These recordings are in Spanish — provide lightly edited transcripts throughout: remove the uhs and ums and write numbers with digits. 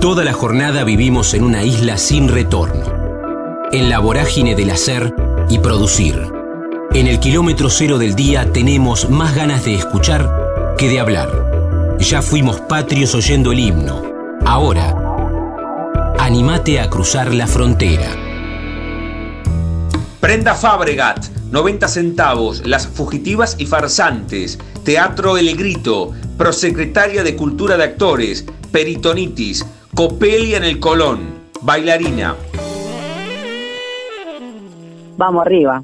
Toda la jornada vivimos en una isla sin retorno, en la vorágine del hacer y producir. En el kilómetro cero del día tenemos más ganas de escuchar que de hablar. Ya fuimos patrios oyendo el himno. Ahora, anímate a cruzar la frontera. Brenda Fabregat, 90 centavos, Las Fugitivas y Farsantes, Teatro El Grito, prosecretaria de Cultura de Actores, peritonitis, Copelia en el Colón, bailarina. Vamos arriba.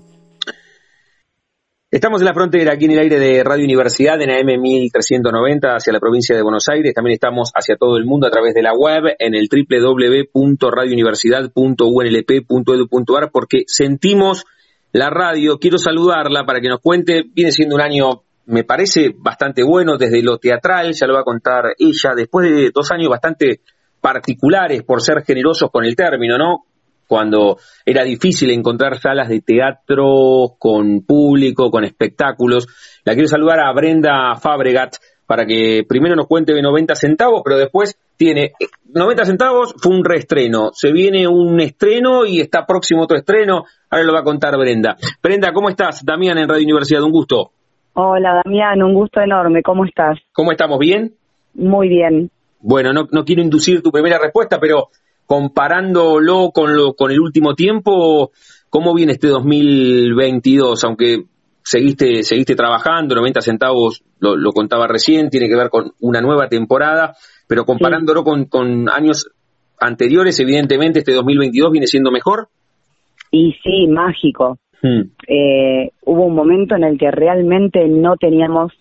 Estamos en La Frontera, aquí en el aire de Radio Universidad, en AM 1390, hacia la provincia de Buenos Aires. También estamos hacia todo el mundo a través de la web, en el www.radiouniversidad.unlp.edu.ar, porque sentimos la radio. Quiero saludarla para que nos cuente. Viene siendo un año, me parece, bastante bueno desde lo teatral, ya lo va a contar ella, después de 2 años bastante particulares, por ser generosos con el término, ¿no? Cuando era difícil encontrar salas de teatro con público, con espectáculos. La quiero saludar a Brenda Fabregat para que primero nos cuente de 90 centavos, pero después tiene... 90 centavos fue un reestreno, se viene un estreno y está próximo otro estreno, ahora lo va a contar Brenda. Brenda, ¿cómo estás? Damián en Radio Universidad, un gusto. Hola Damián, un gusto enorme, ¿cómo estás? ¿Cómo estamos? ¿Bien? Muy bien. Bueno, no quiero inducir tu primera respuesta, pero... comparándolo con el último tiempo, ¿cómo viene este 2022? Aunque seguiste trabajando, 90 centavos lo contaba recién, tiene que ver con una nueva temporada, pero comparándolo sí, con años anteriores, evidentemente este 2022 viene siendo mejor. Y sí, mágico. Hubo un momento en el que realmente no teníamos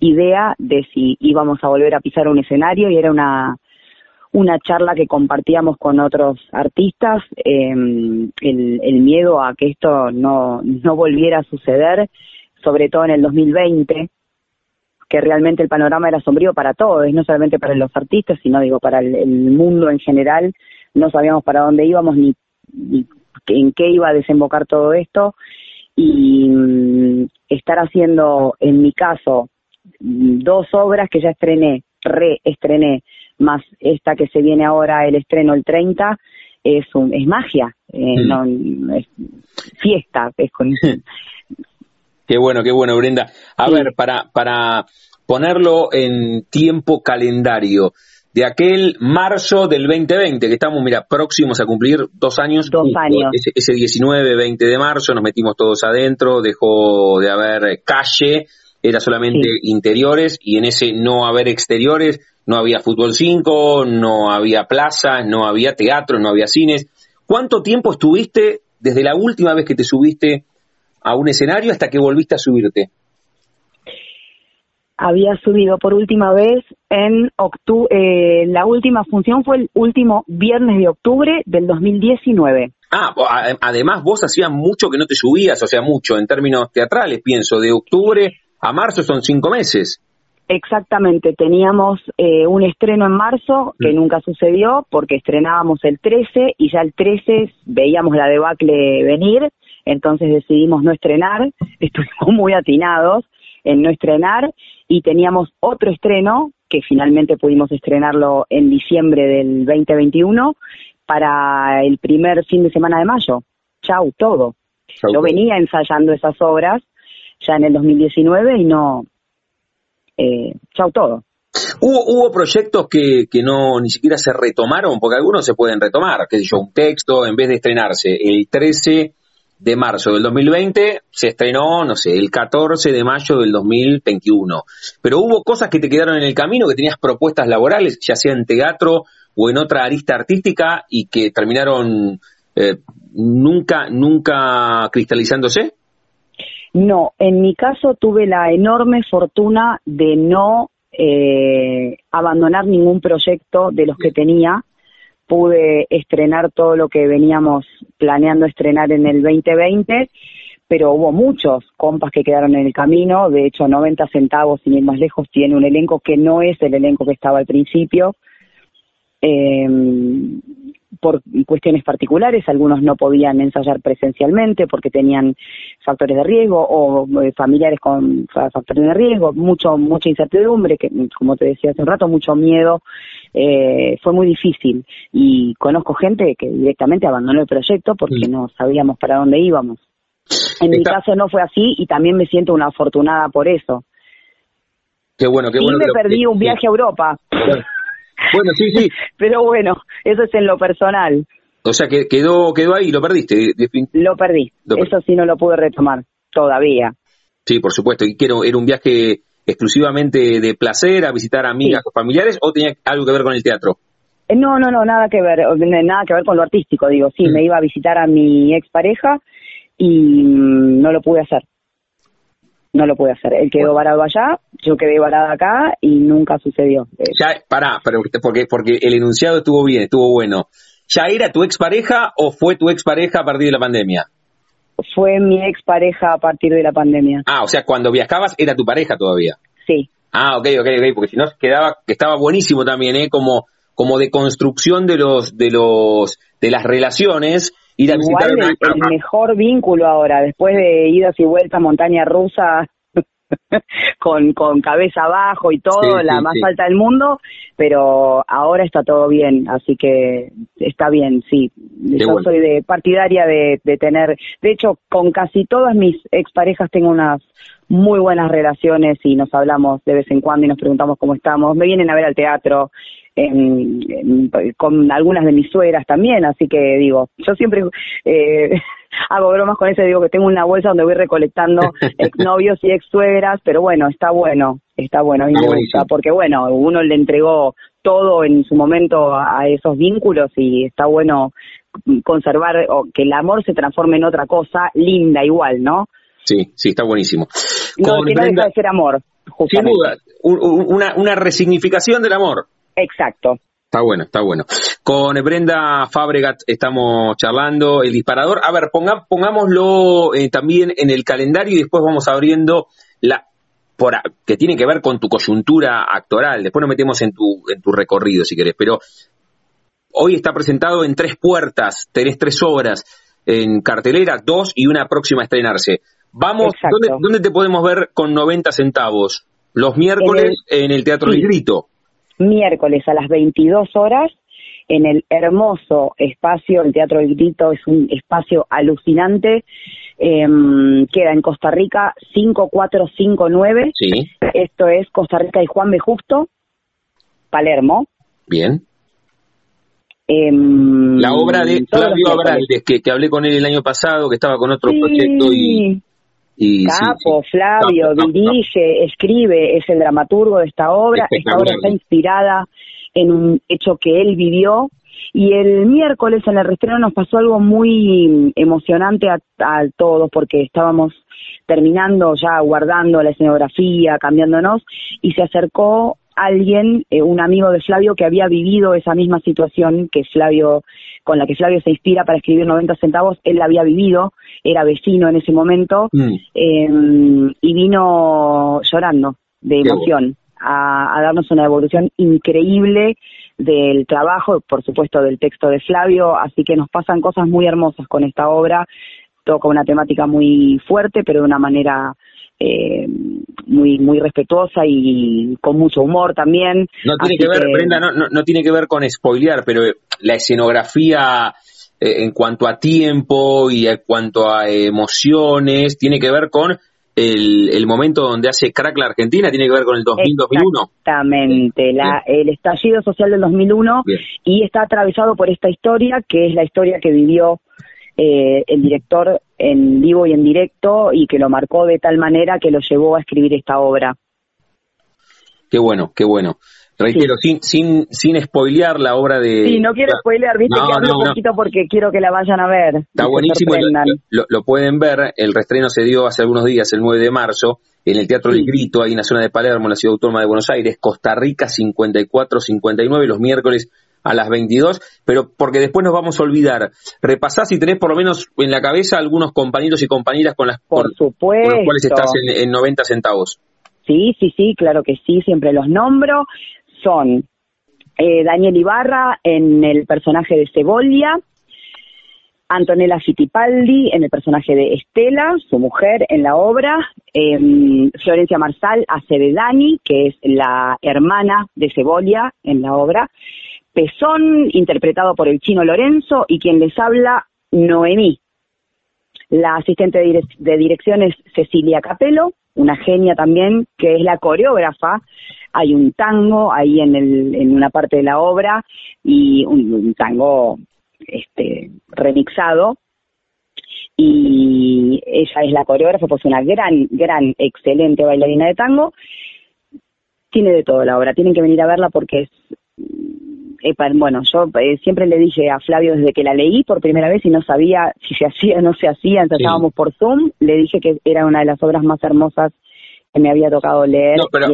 idea de si íbamos a volver a pisar un escenario y era una charla que compartíamos con otros artistas, el miedo a que esto no volviera a suceder, sobre todo en el 2020, que realmente el panorama era sombrío para todos, no solamente para los artistas, sino digo para el mundo en general. No sabíamos para dónde íbamos ni en qué iba a desembocar todo esto, y estar haciendo, en mi caso, 2 obras que ya reestrené, más esta que se viene ahora, el estreno el 30, es magia, no, es fiesta. Es con... Qué bueno, Brenda. A ver, para ponerlo en tiempo calendario, de aquel marzo del 2020, que estamos, mira, próximos a cumplir 2 años. 2 años. Ese 19, 20 de marzo, nos metimos todos adentro, dejó de haber calle, era solamente interiores, y en ese no haber exteriores, no había fútbol 5, no había plazas, no había teatro, no había cines. ¿Cuánto tiempo estuviste desde la última vez que te subiste a un escenario hasta que volviste a subirte? Había subido por última vez en octubre. La última función fue el último viernes de octubre del 2019. Ah, además vos hacías mucho que no te subías, o sea, mucho en términos teatrales, pienso. De octubre a marzo son 5 meses. Exactamente, teníamos un estreno en marzo que nunca sucedió porque estrenábamos el 13 y ya el 13 veíamos la debacle venir, entonces decidimos no estrenar, estuvimos muy atinados en no estrenar, y teníamos otro estreno que finalmente pudimos estrenarlo en diciembre del 2021 para el primer fin de semana de mayo. Chau, todo. Chau. Yo venía ensayando esas obras ya en el 2019 y no... chau todo. Hubo proyectos que no ni siquiera se retomaron, porque algunos se pueden retomar, qué sé yo, un texto, en vez de estrenarse el 13 de marzo del 2020, se estrenó, no sé, el 14 de mayo del 2021. Pero hubo cosas que te quedaron en el camino, que tenías propuestas laborales, ya sea en teatro o en otra arista artística, y que terminaron nunca cristalizándose. No, en mi caso tuve la enorme fortuna de no abandonar ningún proyecto de los que tenía. Pude estrenar todo lo que veníamos planeando estrenar en el 2020, pero hubo muchos compas que quedaron en el camino. De hecho, 90 centavos, sin ir más lejos, tiene un elenco que no es el elenco que estaba al principio. Por cuestiones particulares, algunos no podían ensayar presencialmente porque tenían factores de riesgo o familiares con factores de riesgo, mucha incertidumbre, que como te decía hace un rato, mucho miedo fue muy difícil, y conozco gente que directamente abandonó el proyecto porque no sabíamos para dónde íbamos. En mi caso no fue así, y también me siento una afortunada por eso. Qué bueno, qué bueno. Y me perdí un viaje a Europa. Bueno, sí, sí. Pero bueno, eso es en lo personal. O sea, que quedó ahí, lo perdiste. Lo perdí. Eso sí, no lo pude retomar todavía. Sí, por supuesto. ¿Y era un viaje exclusivamente de placer, a visitar amigas o familiares, o tenía algo que ver con el teatro? No, nada que ver con lo artístico, digo. Sí, me iba a visitar a mi expareja y no lo pude hacer. Él quedó varado allá, yo quedé varada acá y nunca sucedió. Ya, porque el enunciado estuvo bien, estuvo bueno. ¿Ya era tu expareja o fue tu expareja a partir de la pandemia? Fue mi expareja a partir de la pandemia. Ah, o sea, cuando viajabas era tu pareja todavía. Sí. Ah, ok, porque si no estaba buenísimo también, como de construcción de las relaciones. Igual el mejor vínculo ahora, después de idas y vueltas, montaña rusa, con cabeza abajo y todo, la más alta del mundo, pero ahora está todo bien, así que está bien, sí. Yo soy partidaria de tener, de hecho, con casi todas mis exparejas tengo unas muy buenas relaciones y nos hablamos de vez en cuando y nos preguntamos cómo estamos, me vienen a ver al teatro, con algunas de mis suegras también, así que digo, yo siempre hago bromas con eso, digo que tengo una bolsa donde voy recolectando exnovios y exsuegras, pero bueno, está bueno y me gusta, porque bueno, uno le entregó todo en su momento a esos vínculos y está bueno conservar, o que el amor se transforme en otra cosa linda igual, ¿no? Sí, sí, está buenísimo. No, que no deja de ser amor, justamente. Sin duda, una resignificación del amor. Exacto. Está bueno. Con Brenda Fabregat estamos charlando, el disparador. A ver, pongámoslo también en el calendario y después vamos abriendo que tiene que ver con tu coyuntura actoral. Después nos metemos en tu recorrido, si querés. Pero hoy está presentado en 3 puertas, tenés 3 obras en cartelera, 2 y una próxima a estrenarse. Vamos, ¿dónde te podemos ver con 90 centavos? Los miércoles en el Teatro Del Grito. Miércoles a las 22 horas en el hermoso espacio, el Teatro El Grito, es un espacio alucinante, queda en Costa Rica 5459, sí. Esto es Costa Rica y Juan B. Justo, Palermo. Bien. La obra de Claudio Abrantes, que hablé con él el año pasado, que estaba con otro proyecto Flavio, dirige, escribe, es el dramaturgo de esta obra. Esta obra está inspirada en un hecho que él vivió, y el miércoles en el reestreno nos pasó algo muy emocionante a todos, porque estábamos terminando ya, guardando la escenografía, cambiándonos, y se acercó alguien, un amigo de Flavio que había vivido esa misma situación con la que Flavio se inspira para escribir 90 centavos, él la había vivido, era vecino en ese momento, y vino llorando de emoción a darnos una devolución increíble del trabajo, por supuesto del texto de Flavio, así que nos pasan cosas muy hermosas con esta obra, toca una temática muy fuerte, pero de una manera muy muy respetuosa y con mucho humor también. No tiene que ver, Brenda, no tiene que ver con spoilear, pero la escenografía en cuanto a tiempo y en cuanto a emociones, tiene que ver con el momento donde hace crack la Argentina, tiene que ver con el 2000-2001. Exactamente, el estallido social del 2001. Bien. Y está atravesado por esta historia, que es la historia que vivió el director en vivo y en directo, y que lo marcó de tal manera que lo llevó a escribir esta obra. Qué bueno. Reitero, sí. sin spoilear la obra de... Sí, no quiero spoilear, viste, que hablo un poquito porque quiero que la vayan a ver. Está buenísimo, lo pueden ver, el reestreno se dio hace algunos días, el 9 de marzo, en el Teatro Del Grito, ahí en la zona de Palermo, en la Ciudad Autónoma de Buenos Aires, Costa Rica 54-59, los miércoles a las 22, pero porque después nos vamos a olvidar. Repasás si tenés por lo menos en la cabeza algunos compañeros y compañeras con los cuales estás en 90 centavos. Sí, claro que sí, siempre los nombro. Son Daniel Ibarra en el personaje de Cebolla, Antonella Citipaldi en el personaje de Estela, su mujer en la obra, Florencia Marsal hace de Dani, que es la hermana de Cebolla en la obra, Pezón, interpretado por el chino Lorenzo, y quien les habla, Noemí. La asistente de dirección es Cecilia Capello, una genia también, que es la coreógrafa. Hay un tango ahí en una parte de la obra, y un tango remixado, y ella es la coreógrafa, pues una gran, excelente bailarina de tango. Tiene de todo la obra, tienen que venir a verla porque es... bueno, yo siempre le dije a Flavio desde que la leí por primera vez y no sabía si se hacía o no se hacía, empezábamos por Zoom, le dije que era una de las obras más hermosas que me había tocado leer. No, pero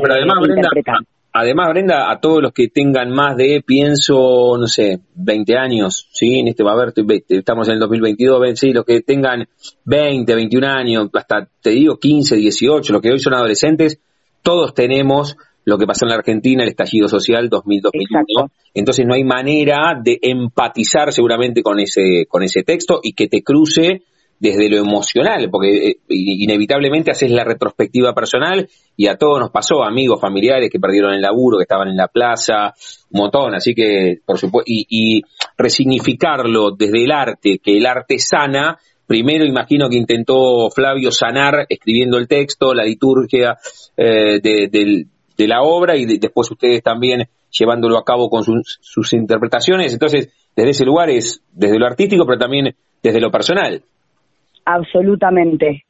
además, Brenda, a todos los que tengan más de, pienso, no sé, 20 años, ¿sí? En va a haber, estamos en el 2022, ¿sí? Los que tengan 20, 21 años, hasta, te digo, 15, 18, los que hoy son adolescentes, todos tenemos... lo que pasó en la Argentina, el estallido social 2000-2001. Entonces no hay manera de empatizar seguramente con ese texto y que te cruce desde lo emocional, porque inevitablemente haces la retrospectiva personal y a todos nos pasó, amigos, familiares que perdieron el laburo, que estaban en la plaza, un montón, así que por supuesto, y resignificarlo desde el arte, que el arte sana. Primero imagino que intentó Flavio sanar escribiendo el texto, la liturgia de la obra, y después ustedes también llevándolo a cabo con sus interpretaciones. Entonces, desde ese lugar es desde lo artístico, pero también desde lo personal. Absolutamente.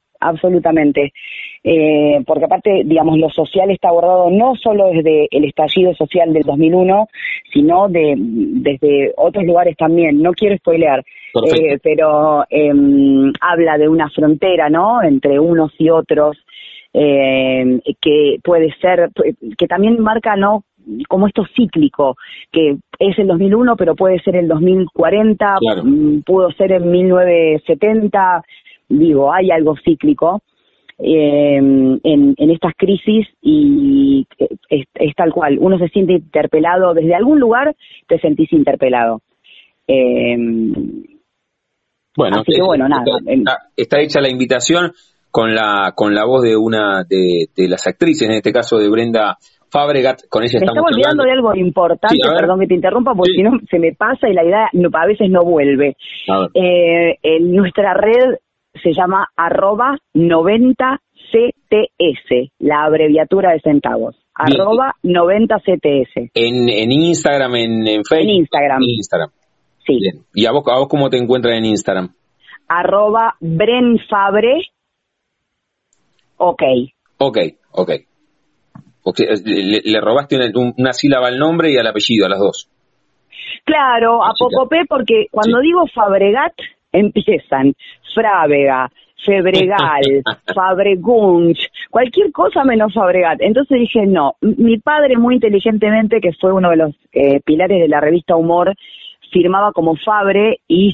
Porque aparte, digamos, lo social está abordado no solo desde el estallido social del 2001, sino desde otros lugares también. No quiero spoilear, pero habla de una frontera, ¿no?, entre unos y otros, que puede ser, que también marca, ¿no?, como esto cíclico, que es el 2001, pero puede ser el 2040, claro. Pudo ser en 1970, digo, hay algo cíclico en estas crisis, y es tal cual, uno se siente interpelado, desde algún lugar te sentís interpelado. Bueno, así que bueno, nada. Está hecha la invitación. Con la voz de una de las actrices, en este caso de Brenda Fabregat, con ella estamos olvidando de algo importante, sí, perdón que te interrumpa, porque sí, si no se me pasa y la idea a veces no vuelve. En nuestra red se llama @90CTS, la abreviatura de centavos. Bien. @90CTS. En Instagram, en Facebook. En Instagram. Sí. Bien. ¿Y a vos cómo te encuentran en Instagram? @BrenFabre. Ok. Le robaste una sílaba al nombre y al apellido, a las dos. Claro, la a chica. Poco P, porque cuando digo Fabregat, empiezan Frávega, Febregal, Fabregunch, cualquier cosa menos Fabregat. Entonces dije, no, mi padre muy inteligentemente, que fue uno de los pilares de la revista Humor, firmaba como Fabre, y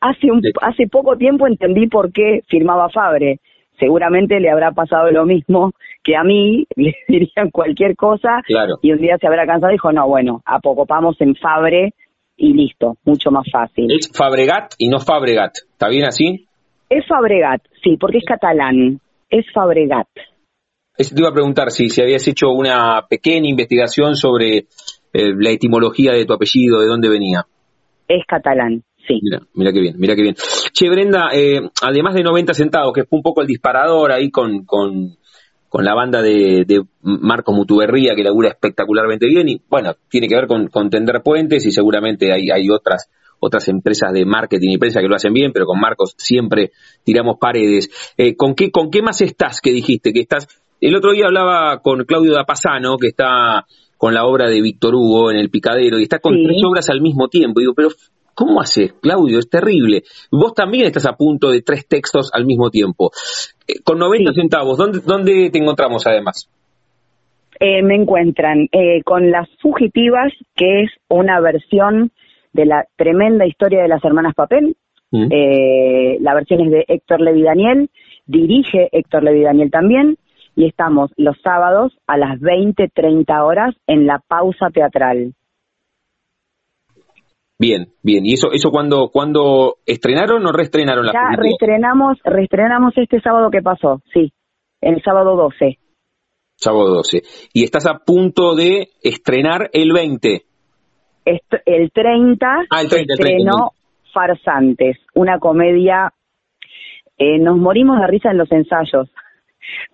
hace poco tiempo entendí por qué firmaba Fabre. Seguramente le habrá pasado lo mismo que a mí, le dirían cualquier cosa, claro, y un día se habrá cansado y dijo, no, bueno, apocopamos en Fabre y listo, mucho más fácil. Es Fabregat y no Fabregat, ¿está bien así? Es Fabregat, sí, porque es catalán, es Fabregat. Te iba a preguntar si habías hecho una pequeña investigación sobre la etimología de tu apellido, de dónde venía. Es catalán. Sí. Mira qué bien. Che, Brenda, además de 90 centavos, que fue un poco el disparador ahí con la banda de Marco Mutuberría, que labura espectacularmente bien, y bueno, tiene que ver con tender puentes, y seguramente hay otras empresas de marketing y prensa que lo hacen bien, pero con Marcos siempre tiramos paredes. ¿Con qué más estás que dijiste? Que estás. El otro día hablaba con Claudio Abrantes, que está con la obra de Víctor Hugo en El Picadero, y está con tres obras al mismo tiempo. Digo, pero... ¿cómo haces, Claudio? Es terrible. Vos también estás a punto de tres textos al mismo tiempo. Con 90 centavos, ¿dónde te encontramos además? Me encuentran con Las Fugitivas, que es una versión de la tremenda historia de las hermanas Papel. La versión es de Héctor Levy Daniel, dirige Héctor Levy Daniel también, y estamos los sábados a las 20:30 horas en La Pausa Teatral. Bien. ¿Y eso cuándo estrenaron o reestrenaron las películas? Ya reestrenamos este sábado que pasó, sí, el sábado 12. Sábado 12. Y estás a punto de estrenar el 20. El 30, estrenó Farsantes, una comedia. Nos morimos de risa en los ensayos,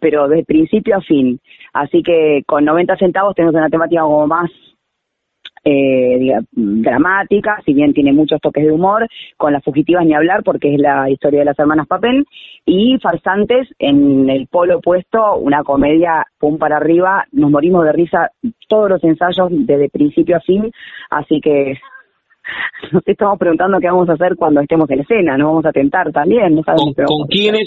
pero de principio a fin. Así que con 90 centavos tenemos una temática como más dramática, si bien tiene muchos toques de humor. Con Las Fugitivas ni hablar, porque es la historia de las hermanas Papel. Y Farsantes, en el polo opuesto, una comedia pum para arriba. Nos morimos de risa todos los ensayos desde principio a fin, así que nos estamos preguntando qué vamos a hacer cuando estemos en escena. Nos vamos a tentar también, no sabemos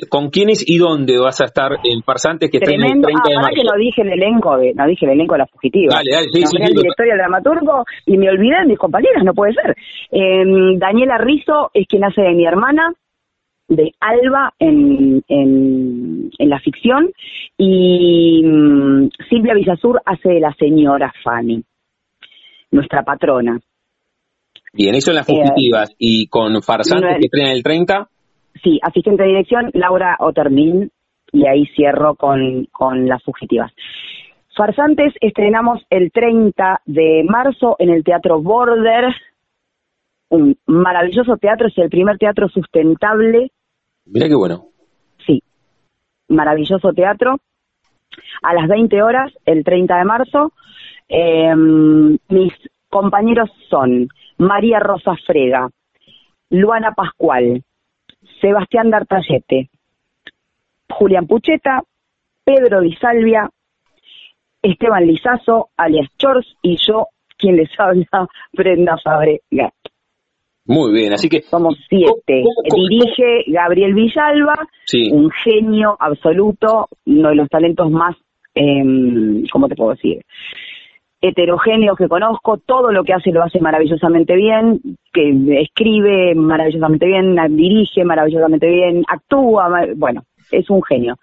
¿Con quiénes y dónde vas a estar en Farsantes, que está en el 30 de marzo? Que no dije el elenco de Las Fugitivas. Dale, sí, el director y el dramaturgo, y me olvidé de mis compañeras, no puede ser. Daniela Rizzo es quien hace de mi hermana, de Alba en la ficción, y Silvia Villasur hace de la señora Fanny, nuestra patrona. Bien, eso en Las Fugitivas. Y con Farsantes, que estrena el 30. Sí, asistente de dirección, Laura Otermin, y ahí cierro con Las Fugitivas. Farsantes estrenamos el 30 de marzo en el Teatro Border, un maravilloso teatro, es el primer teatro sustentable. Mirá qué bueno. Sí, maravilloso teatro. A las 20 horas, el 30 de marzo, mis compañeros son María Rosa Frega, Luana Pascual, Sebastián D'Artallete, Julián Pucheta, Pedro Di Salvia, Esteban Lizazo, alias Chors, y yo, quien les habla, Brenda Fabregat. Muy bien, así que somos 7. Dirige Gabriel Villalba, sí, un genio absoluto, uno de los talentos más, ¿cómo te puedo decir?, heterogéneos que conozco. Todo lo que hace lo hace maravillosamente bien, que escribe maravillosamente bien, dirige maravillosamente bien, actúa, bueno, es un genio.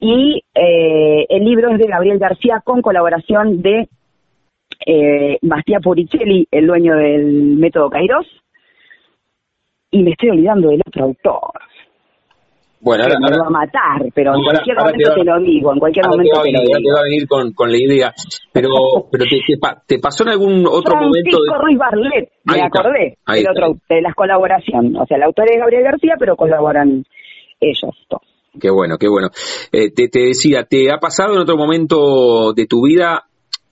Y el libro es de Gabriel García con colaboración de Bastia Puricelli, el dueño del método Kairos, y me estoy olvidando del otro autor. Bueno, ahora me va a matar, pero ahora, en cualquier momento te lo digo. Te va a venir con la idea. Pero ¿te pasó en algún otro momento? Francisco Ruiz Barlet, me acordé de las colaboraciones. O sea, el autor es Gabriel García, pero colaboran ellos todos. Qué bueno, qué bueno. Te decía, ¿te ha pasado en otro momento de tu vida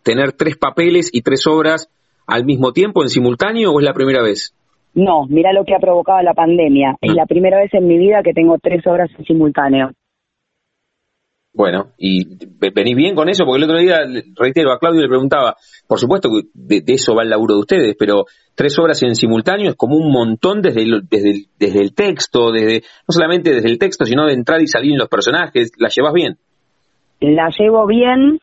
tener 3 papeles y 3 obras al mismo tiempo, en simultáneo, o es la primera vez? No, mirá lo que ha provocado la pandemia. Es la primera vez en mi vida que tengo 3 obras en simultáneo. Bueno, y venís bien con eso, porque el otro día, reitero, a Claudio le preguntaba, por supuesto que de eso va el laburo de ustedes, pero 3 obras en simultáneo es como un montón desde el texto, no solamente desde el texto, sino de entrar y salir en los personajes. ¿La llevas bien? La llevo bien.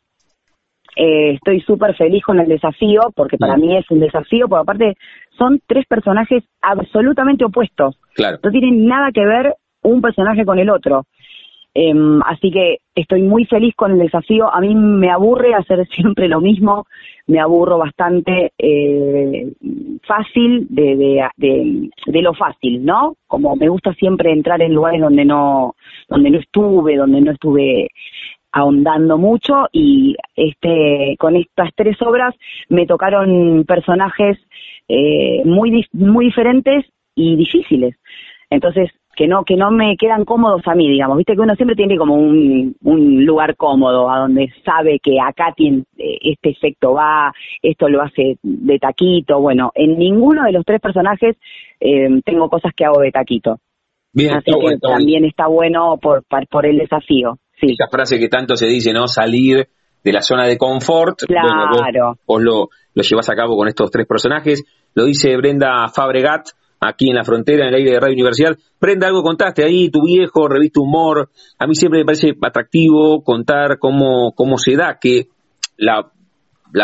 Estoy súper feliz con el desafío, porque para mí es un desafío, porque aparte son 3 personajes absolutamente opuestos. Claro. No tienen nada que ver un personaje con el otro. Así que estoy muy feliz con el desafío. A mí me aburre hacer siempre lo mismo, me aburro bastante fácil de lo fácil, ¿no? Como me gusta siempre entrar en lugares donde no estuve ahondando mucho, y con estas 3 obras me tocaron personajes muy diferentes y difíciles, entonces que no me quedan cómodos a mí, digamos, viste que uno siempre tiene como un lugar cómodo a donde sabe que acá tiene este efecto, va, esto lo hace de taquito. Bueno, en ninguno de los 3 personajes tengo cosas que hago de taquito. Bien, así que bueno, también está bueno por el desafío. Sí. Esa frase que tanto se dice, ¿no? Salir de la zona de confort. Claro. Bueno, vos lo llevas a cabo con estos 3 personajes. Lo dice Brenda Fabregat, aquí en La Frontera, en el aire de Radio Universidad. Brenda, algo contaste ahí, tu viejo, Revista Humor. A mí siempre me parece atractivo contar cómo se da que la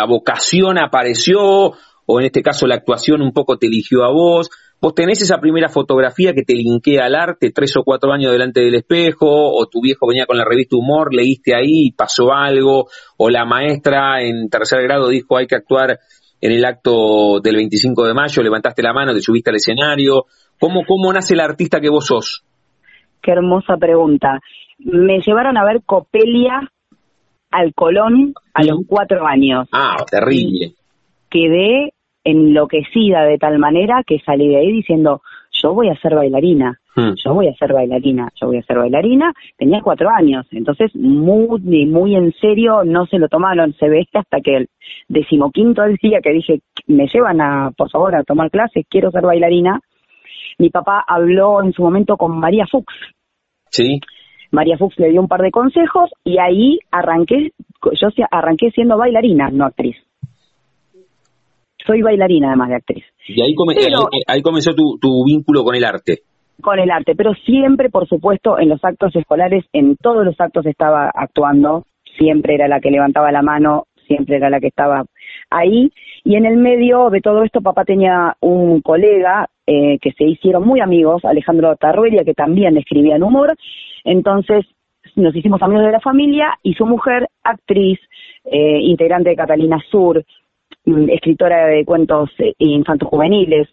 vocación apareció, o en este caso la actuación un poco te eligió a vos. Vos tenés esa primera fotografía que te linkea al arte, 3 o 4 años delante del espejo, o tu viejo venía con la revista Humor, leíste ahí y pasó algo, o la maestra en tercer grado dijo hay que actuar en el acto del 25 de mayo, levantaste la mano, te subiste al escenario. ¿Cómo nace el artista que vos sos? Qué hermosa pregunta. Me llevaron a ver Copelia al Colón a los 4 años. Ah, terrible. Y quedé enloquecida de tal manera que salí de ahí diciendo, yo voy a ser bailarina, yo voy a ser bailarina. Tenía 4 años, entonces muy en serio no se lo tomaron, se ve hasta que el 15º del día que dije, me llevan a, por favor, a tomar clases, quiero ser bailarina. Mi papá habló en su momento con María Fuchs. Sí. María Fuchs le dio un par de consejos y ahí arranqué siendo bailarina, no actriz. Soy bailarina además de actriz. Y ahí comenzó tu vínculo con el arte. Con el arte, pero siempre, por supuesto, en los actos escolares, en todos los actos estaba actuando, siempre era la que levantaba la mano, siempre era la que estaba ahí. Y en el medio de todo esto, papá tenía un colega que se hicieron muy amigos, Alejandro Tarruelia, que también escribía en humor. Entonces nos hicimos amigos de la familia y su mujer, actriz, integrante de Catalina Sur, escritora de cuentos infantos juveniles,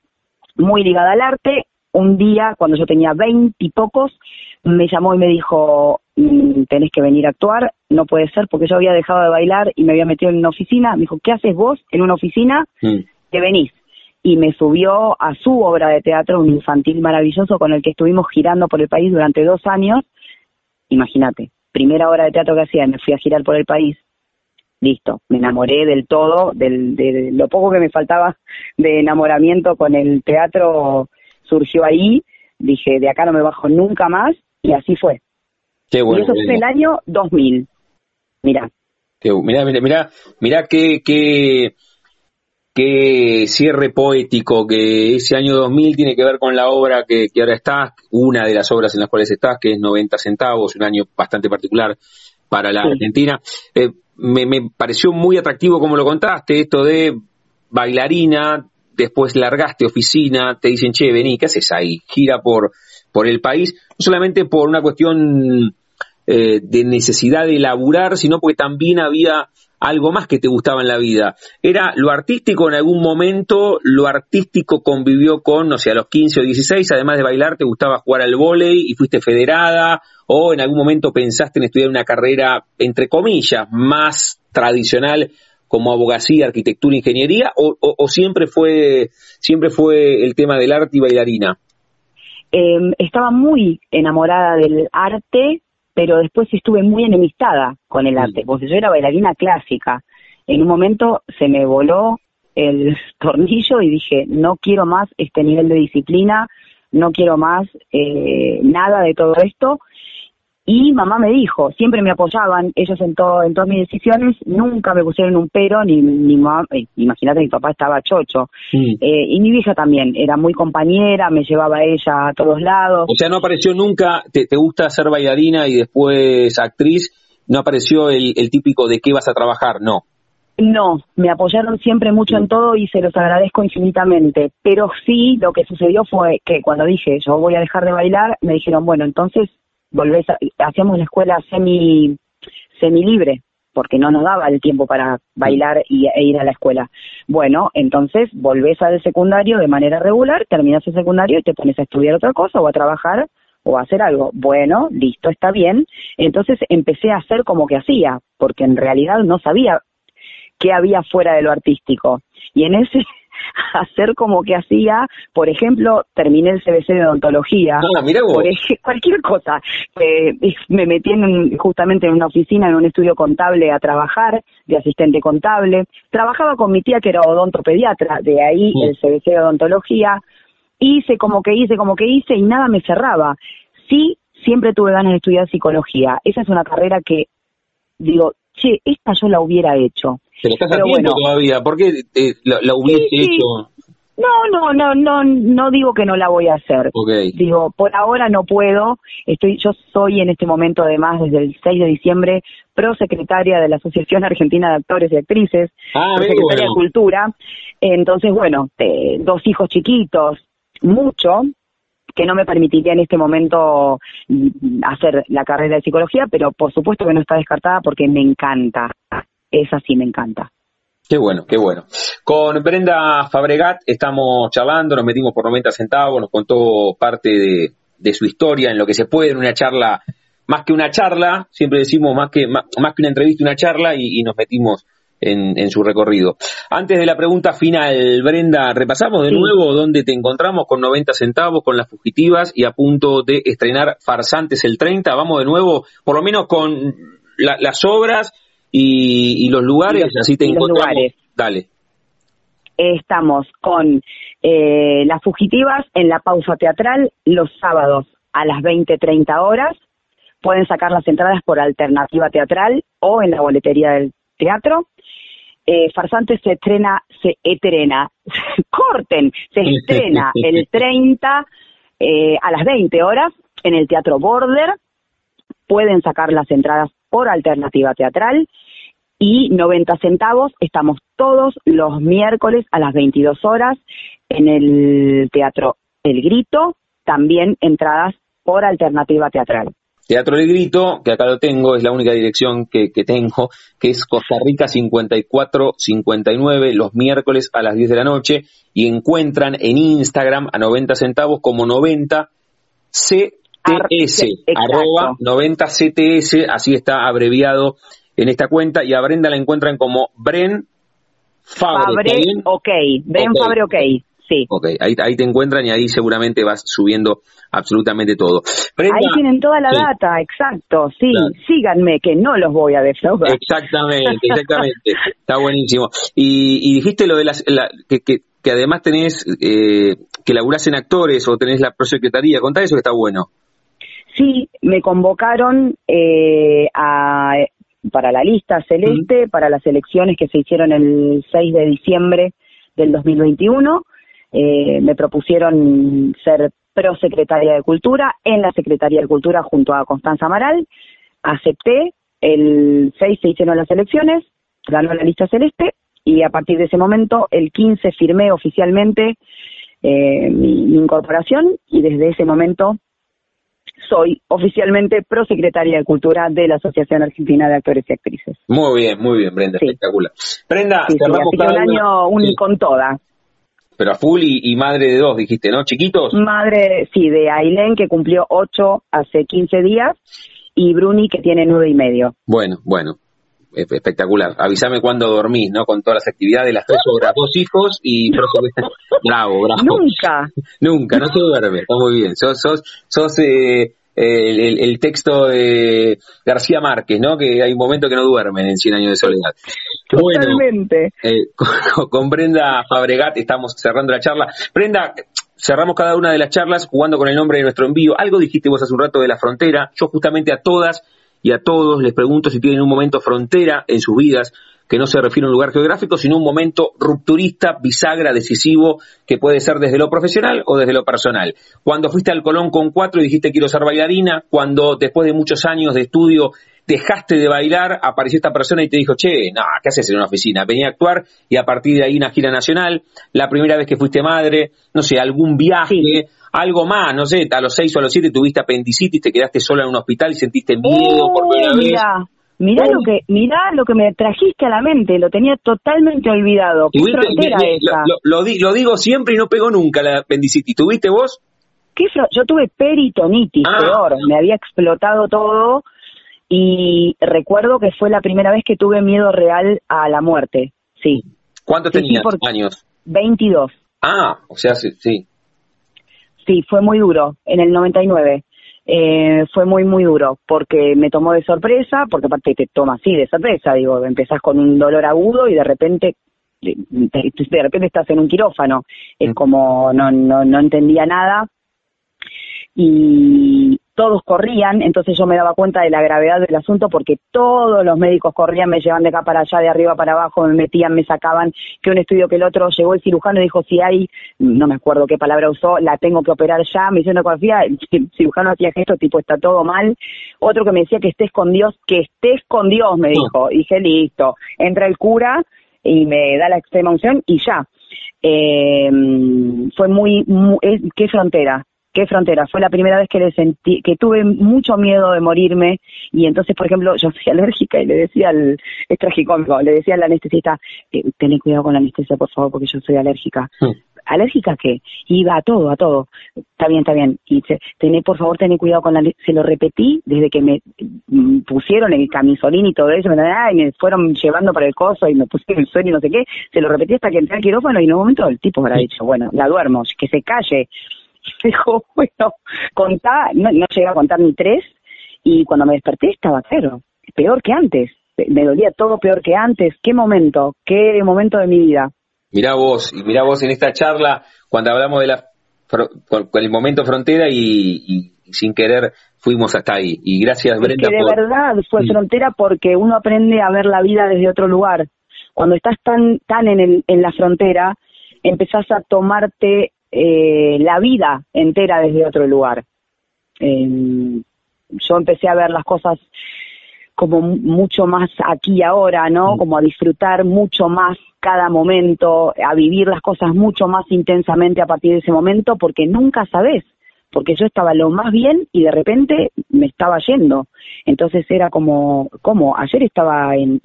muy ligada al arte. Un día, cuando yo tenía 20 y pocos, me llamó y me dijo, tenés que venir a actuar, no puede ser, porque yo había dejado de bailar y me había metido en una oficina. Me dijo, ¿qué haces vos en una oficina? Te venís. Y me subió a su obra de teatro, un infantil maravilloso con el que estuvimos girando por el país durante 2 años. Imagínate, primera obra de teatro que hacía, me fui a girar por el país. Listo, me enamoré del todo, de lo poco que me faltaba de enamoramiento con el teatro surgió ahí. Dije, de acá no me bajo nunca más, y así fue. Qué bueno, y eso fue en el año 2000. Mirá qué cierre poético, que ese año 2000 tiene que ver con la obra que ahora estás, una de las obras en las cuales estás, que es 90 centavos, un año bastante particular para la Argentina. Me pareció muy atractivo como lo contaste, esto de bailarina, después largaste oficina, te dicen, che, vení, ¿qué haces ahí? Gira por el país, no solamente por una cuestión de necesidad de laburar, sino porque también había algo más que te gustaba en la vida. Era lo artístico en algún momento, lo artístico convivió con, no sé, a los 15 o 16, además de bailar, te gustaba jugar al vóley y fuiste federada, o en algún momento pensaste en estudiar una carrera, entre comillas, más tradicional, como abogacía, arquitectura, ingeniería, o siempre fue el tema del arte y bailarina? Estaba muy enamorada del arte, pero después estuve muy enemistada con el arte, porque yo era bailarina clásica. En un momento se me voló el tornillo y dije, no quiero más este nivel de disciplina, no quiero más nada de todo esto. Y mamá me dijo, siempre me apoyaban, ellos en todas mis decisiones, nunca me pusieron un pero, ni mamá, imagínate, mi papá estaba chocho, y mi vieja también, era muy compañera, me llevaba a ella a todos lados. O sea, no apareció nunca, te gusta ser bailarina y después actriz, no apareció el típico de qué vas a trabajar, no. No, me apoyaron siempre mucho en todo y se los agradezco infinitamente, pero sí, lo que sucedió fue que cuando dije, yo voy a dejar de bailar, me dijeron, bueno, entonces volvés hacíamos la escuela semi libre, porque no nos daba el tiempo para bailar e ir a la escuela. Bueno, entonces volvés al secundario de manera regular, terminás el secundario y te pones a estudiar otra cosa o a trabajar o a hacer algo. Bueno, listo, está bien. Entonces empecé a hacer como que hacía, porque en realidad no sabía qué había fuera de lo artístico. Y en ese hacer como que hacía, por ejemplo, terminé el CBC de odontología, cualquier cosa, me metí justamente en una oficina, en un estudio contable a trabajar, de asistente contable, trabajaba con mi tía que era odontopediatra, de ahí el CBC de odontología, hice como que hice y nada me cerraba. Sí, siempre tuve ganas de estudiar psicología, esa es una carrera que digo, che, esta yo la hubiera hecho. Pero estás a tiempo todavía, ¿por qué la hubiese hecho? No digo que no la voy a hacer. Okay. Digo, por ahora no puedo. Yo soy en este momento, además, desde el 6 de diciembre, prosecretaria de la Asociación Argentina de Actores y Actrices, prosecretaria de Cultura. Entonces, bueno, 2 hijos chiquitos, mucho, que no me permitiría en este momento hacer la carrera de psicología, pero por supuesto que no está descartada porque me encanta. Esa sí me encanta. Qué bueno, qué bueno. Con Brenda Fabregat estamos charlando, nos metimos por 90 centavos, nos contó parte de su historia en lo que se puede en una charla, más que una charla, siempre decimos más que una entrevista, una charla, y nos metimos en su recorrido. Antes de la pregunta final, Brenda, repasamos de nuevo dónde te encontramos con 90 centavos, con Las Fugitivas y a punto de estrenar Farsantes el 30. Vamos de nuevo, por lo menos con las obras y los lugares, así te encontramos. Lugares. Dale. Estamos con Las Fugitivas en La Pausa Teatral los sábados a las 20:30 horas. Pueden sacar las entradas por Alternativa Teatral o en la boletería del teatro. Farsantes se estrena el 30 a las 20 horas en el Teatro Border. Pueden sacar las entradas por Alternativa Teatral. Y 90 centavos, estamos todos los miércoles a las 22 horas en el Teatro El Grito. También entradas por Alternativa Teatral. Teatro del Grito, que acá lo tengo, es la única dirección que tengo, que es Costa Rica 5459, los miércoles a las 10 de la noche, y encuentran en Instagram a 90 centavos como 90CTS, arroba 90CTS, así está abreviado en esta cuenta, y a Brenda la encuentran como Bren Fabre, ok, Bren Fabre, ok. Sí. Ok, ahí te encuentran y ahí seguramente vas subiendo absolutamente todo. Brenda, ahí tienen toda la data, exacto, sí, claro. Síganme que no los voy a defraudar. Exactamente, está buenísimo. Y dijiste lo de que además tenés, que laburás en actores o tenés la prosecretaría, contá eso que está bueno. Sí, me convocaron para la lista celeste, para las elecciones que se hicieron el 6 de diciembre del 2021, me propusieron ser prosecretaria de Cultura en la Secretaría de Cultura junto a Constanza Amaral. Acepté, el 6 se hicieron las elecciones, ganó la lista celeste y a partir de ese momento, el 15 firmé oficialmente mi incorporación y desde ese momento soy oficialmente prosecretaria de Cultura de la Asociación Argentina de Actores y Actrices. Muy bien, Brenda, sí. Espectacular. Brenda, sí, cerramos cada un año con toda. Pero a full y madre de dos, dijiste, ¿no? ¿Chiquitos? Madre, sí, de Ailén, que cumplió 8 hace 15 días, y Bruni, que tiene 9,5. Bueno, espectacular. Avísame cuando dormís, ¿no? Con todas las actividades, las 3 horas, 2 hijos y... Bravo. Nunca, no se duerme, está muy bien. Sos el texto de García Márquez, ¿no? Que hay un momento que no duermen en 100 años de soledad. Totalmente. Bueno, con Brenda Fabregat estamos cerrando la charla. Brenda, cerramos cada una de las charlas jugando con el nombre de nuestro envío. Algo dijiste vos hace un rato de La Frontera. Yo justamente a todas y a todos les pregunto si tienen un momento frontera en sus vidas, que no se refiere a un lugar geográfico, sino un momento rupturista, bisagra, decisivo, que puede ser desde lo profesional o desde lo personal. Cuando fuiste al Colón con 4 y dijiste quiero ser bailarina, cuando después de muchos años de estudio dejaste de bailar, apareció esta persona y te dijo, che, no, ¿qué haces en una oficina? Vení a actuar y a partir de ahí una gira nacional, la primera vez que fuiste madre, no sé, algún viaje, algo más, no sé, a los 6 o a los 7 tuviste apendicitis, te quedaste sola en un hospital y sentiste miedo por primera vez. Mirá lo que me trajiste a la mente, lo tenía totalmente olvidado. ¿Qué frontera esa? Lo digo siempre y no pegó nunca la apendicitis. ¿Tuviste vos? Yo tuve peritonitis, peor, me había explotado todo y recuerdo que fue la primera vez que tuve miedo real a la muerte, sí. ¿Cuántos tenías años? 22. Ah, o sea, sí. Sí, fue muy duro, en el 99. Fue muy duro, porque me tomó de sorpresa, porque aparte te toma así de sorpresa, digo, empezás con un dolor agudo y de repente estás en un quirófano, es como no entendía nada y todos corrían, entonces yo me daba cuenta de la gravedad del asunto porque todos los médicos corrían, me llevaban de acá para allá, de arriba para abajo, me metían, me sacaban, que un estudio que el otro, llegó el cirujano y dijo, si hay, no me acuerdo qué palabra usó, la tengo que operar ya, me hizo una ecografía, el cirujano hacía gestos tipo, está todo mal, otro que me decía que estés con Dios, me dijo, dije, listo, entra el cura y me da la extrema unción y ya, fue muy, qué frontera. ¿Qué frontera? Fue la primera vez que le sentí, que tuve mucho miedo de morirme, y entonces, por ejemplo, yo soy alérgica y le decía al, es tragicómico, le decía al anestesista, ten cuidado con la anestesia, por favor, porque yo soy alérgica. Sí. ¿Alérgica a qué? Iba a todo, a todo. Está bien, está bien. Y dice, por favor, tené cuidado con la... Se lo repetí desde que me pusieron el camisolín y todo eso, me fueron llevando para el coso y me pusieron el suelo y no sé qué. Se lo repetí hasta que entré al quirófano y en un momento el tipo habrá dicho, bueno, la duermo, que se calle. Dijo, bueno, contá, no llegué a contar ni tres, y cuando me desperté estaba cero, peor que antes, me dolía todo peor que antes. Qué momento de mi vida. Mirá vos en esta charla, cuando hablamos de la con el momento frontera y sin querer fuimos hasta ahí, y gracias Brenda. Que de verdad fue frontera porque uno aprende a ver la vida desde otro lugar. Cuando estás tan en la frontera, empezás a tomarte la vida entera desde otro lugar. Yo empecé a ver las cosas como mucho más aquí y ahora, ¿no? Como a disfrutar mucho más cada momento, a vivir las cosas mucho más intensamente a partir de ese momento, porque nunca sabés, porque yo estaba lo más bien y de repente me estaba yendo. Entonces era como ayer estaba en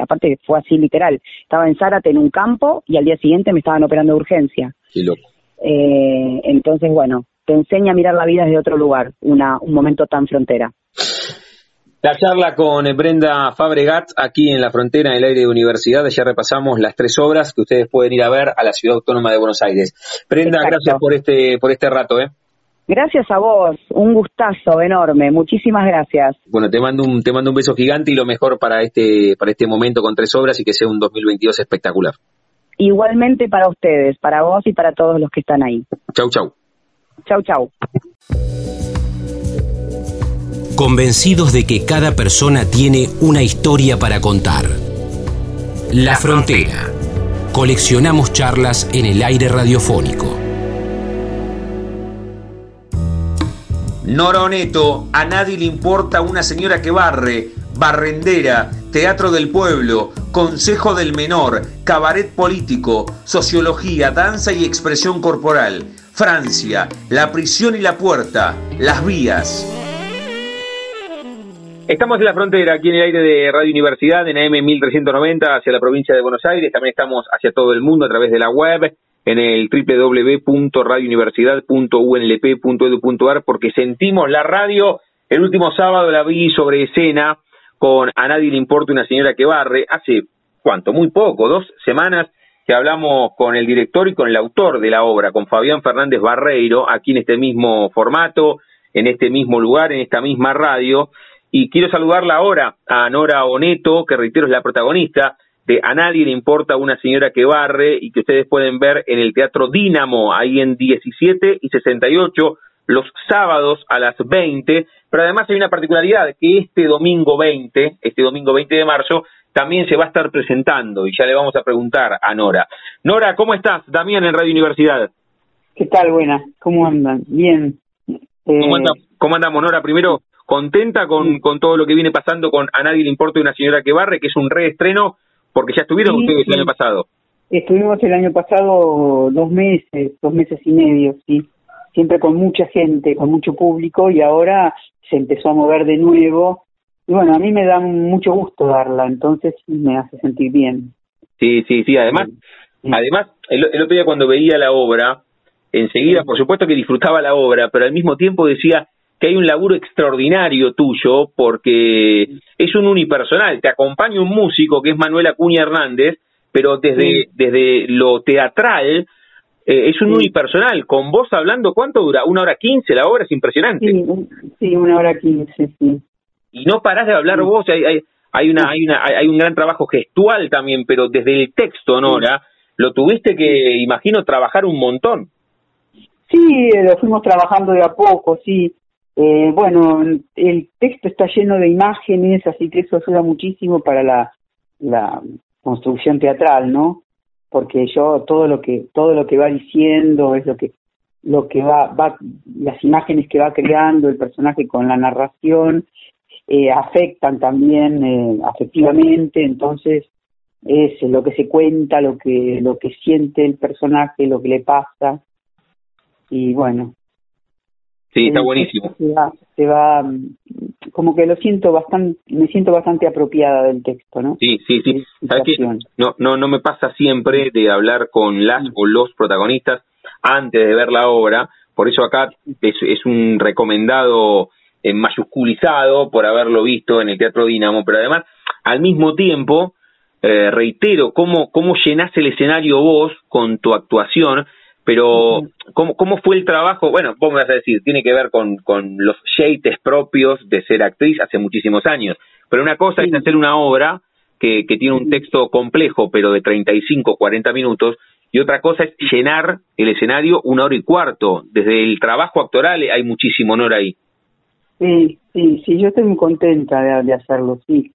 aparte fue así literal, estaba en Zárate en un campo y al día siguiente me estaban operando de urgencia. Qué loco. Entonces, bueno, te enseña a mirar la vida desde otro lugar, un momento tan frontera. La charla con Brenda Fabregat, aquí en La Frontera, en el aire de Universidad. Ya repasamos las tres obras que ustedes pueden ir a ver a la Ciudad Autónoma de Buenos Aires. Brenda, exacto, gracias por este rato. Gracias a vos, un gustazo enorme, muchísimas gracias. Bueno, te mando un beso gigante y lo mejor para este momento con tres obras y que sea un 2022 espectacular. Igualmente para ustedes, para vos y para todos los que están ahí. Chau, chau. Chau, chau. Convencidos de que cada persona tiene una historia para contar. La Frontera. Coleccionamos charlas en el aire radiofónico. Nora Oneto, A nadie le importa una señora que barre, Barrendera, Teatro del Pueblo, Consejo del Menor, Cabaret Político, Sociología, Danza y Expresión Corporal, Francia, La Prisión y la Puerta, Las Rías. Estamos en La Frontera, aquí en el aire de Radio Universidad, en AM 1390, hacia la provincia de Buenos Aires. También estamos hacia todo el mundo a través de la web, en el www.radiouniversidad.unlp.edu.ar, porque sentimos la radio. El último sábado la vi sobre escena con A nadie le importa una señora que barre, hace, ¿cuánto? Muy poco, 2 semanas, que hablamos con el director y con el autor de la obra, con Fabián Fernández Barreiro, aquí en este mismo formato, en este mismo lugar, en esta misma radio, y quiero saludarla ahora a Nora Oneto, que reitero es la protagonista de A nadie le importa una señora que barre, y que ustedes pueden ver en el Teatro Dinamo, ahí en 17 y 68, los sábados a las 20, pero además hay una particularidad, que este domingo 20 de marzo, también se va a estar presentando, y ya le vamos a preguntar a Nora. Nora, ¿cómo estás? Damián en Radio Universidad. ¿Qué tal? Buenas, ¿cómo andan? Bien. ¿Cómo andamos, Nora? Primero, ¿contenta con todo lo que viene pasando con A nadie le importa una señora que barre, que es un reestreno, porque ya estuvieron ustedes el año pasado? Estuvimos el año pasado 2 meses y medio, sí. Siempre con mucha gente, con mucho público, y ahora se empezó a mover de nuevo. Y bueno, a mí me da mucho gusto darla, entonces me hace sentir bien. Sí, además el otro día cuando veía la obra, enseguida, por supuesto que disfrutaba la obra, pero al mismo tiempo decía que hay un laburo extraordinario tuyo, porque es un unipersonal, te acompaña un músico que es Manuel Acuña Hernández, pero desde lo teatral... es un unipersonal, con vos hablando, ¿cuánto dura? 1 hora 15, la obra es impresionante. Sí, 1 hora 15, sí. Y no parás de hablar vos, hay un gran trabajo gestual también, pero desde el texto, Nora, lo tuviste que, imagino, trabajar un montón. Sí, lo fuimos trabajando de a poco, sí. Bueno, el texto está lleno de imágenes, así que eso ayuda muchísimo para la construcción teatral, ¿no? Porque yo todo lo que va diciendo es lo que va las imágenes que va creando el personaje con la narración afectan también afectivamente, entonces es lo que se cuenta, lo que siente el personaje, lo que le pasa, y bueno, Sí, está buenísimo. Se va, como que me siento bastante apropiada del texto, ¿no? Sí, sí, sí. ¿Sabes qué? No me pasa siempre de hablar con las o los protagonistas antes de ver la obra, por eso acá es un recomendado mayusculizado por haberlo visto en el Teatro Dinamo, pero además, al mismo tiempo, reitero, cómo llenás el escenario vos con tu actuación. Pero, ¿cómo fue el trabajo? Bueno, vos me vas a decir, tiene que ver con los jeites propios de ser actriz hace muchísimos años. Pero una cosa es hacer una obra que tiene un texto complejo, pero de 35, 40 minutos, y otra cosa es llenar el escenario 1h15. Desde el trabajo actoral hay muchísimo honor ahí. Sí, yo estoy muy contenta de hacerlo, sí.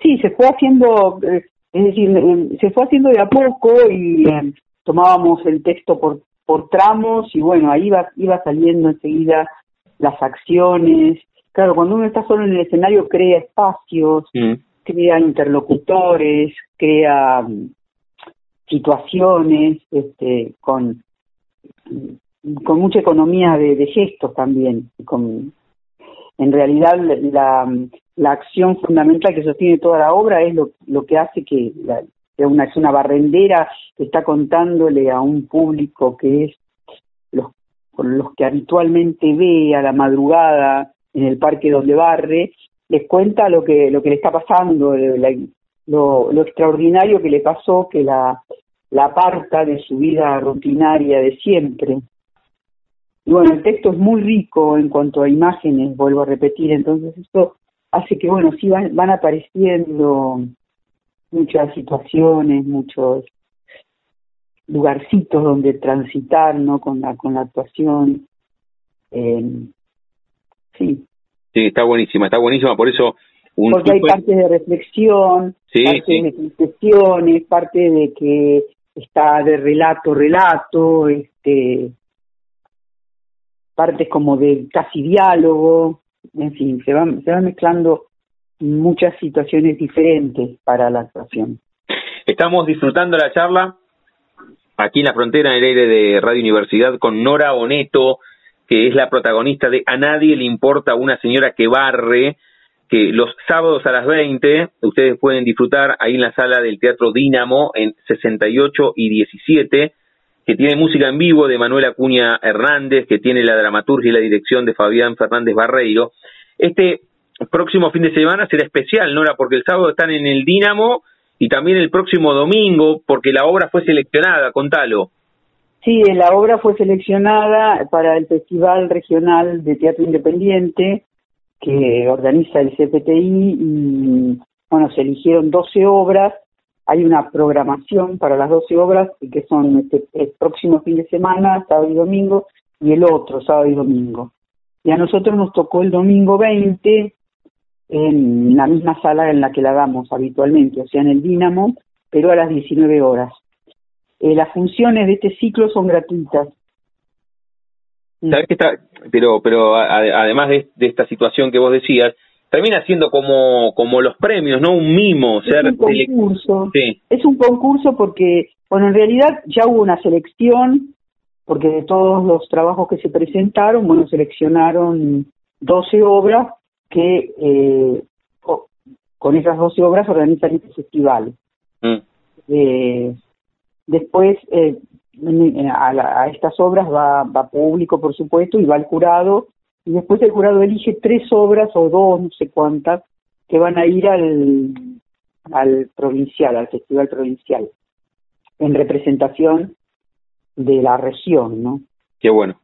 Sí, se fue haciendo, es decir, se fue haciendo de a poco y tomábamos el texto por tramos y bueno, ahí iba saliendo enseguida las acciones. Claro, cuando uno está solo en el escenario crea espacios, crea interlocutores, crea situaciones con mucha economía de gestos también. En realidad la acción fundamental que sostiene toda la obra es lo que hace que es una barrendera que está contándole a un público que es los que habitualmente ve a la madrugada en el parque donde barre, les cuenta lo que le está pasando, lo extraordinario que le pasó, que la aparta de su vida rutinaria de siempre. Y bueno, el texto es muy rico en cuanto a imágenes, vuelvo a repetir, entonces esto hace que, bueno, sí van apareciendo muchas situaciones, muchos lugarcitos donde transitar, ¿no? Con la actuación. Sí, está buenísima, por eso... Porque hay partes de reflexión, de confesiones, parte de que está de relato, partes como de casi diálogo, en fin, se van mezclando muchas situaciones diferentes para la actuación. Estamos disfrutando la charla aquí en La Frontera, en el aire de Radio Universidad, con Nora Oneto, que es la protagonista de A nadie le importa una señora que barre, que los sábados a las 20 ustedes pueden disfrutar ahí en la sala del Teatro Dinamo, en 68 y 17, que tiene música en vivo de Manuel Acuña Hernández, que tiene la dramaturgia y la dirección de Fabián Fernández Barreiro. El próximo fin de semana será especial, Nora, porque el sábado están en el Dinamo y también el próximo domingo, porque la obra fue seleccionada, contalo. Sí, la obra fue seleccionada para el Festival Regional de Teatro Independiente que organiza el CPTI y, bueno, se eligieron 12 obras, hay una programación para las 12 obras que son el próximo fin de semana, sábado y domingo, y el otro, sábado y domingo. Y a nosotros nos tocó el domingo 20, en la misma sala en la que la damos habitualmente, o sea, en el Dinamo, pero a las 19 horas. Las funciones de este ciclo son gratuitas. ¿Sabés que está? Pero además de esta situación que vos decías, termina siendo como los premios, ¿no? Un mimo. Un concurso. Sí. Es un concurso porque, bueno, en realidad ya hubo una selección, porque de todos los trabajos que se presentaron, bueno, seleccionaron 12 obras que con esas 12 obras organizan este festival. Después a estas obras va público, por supuesto, y va el jurado, y después el jurado elige 3 obras o 2, no sé cuántas, que van a ir al provincial, al festival provincial, en representación de la región, ¿no? Qué bueno.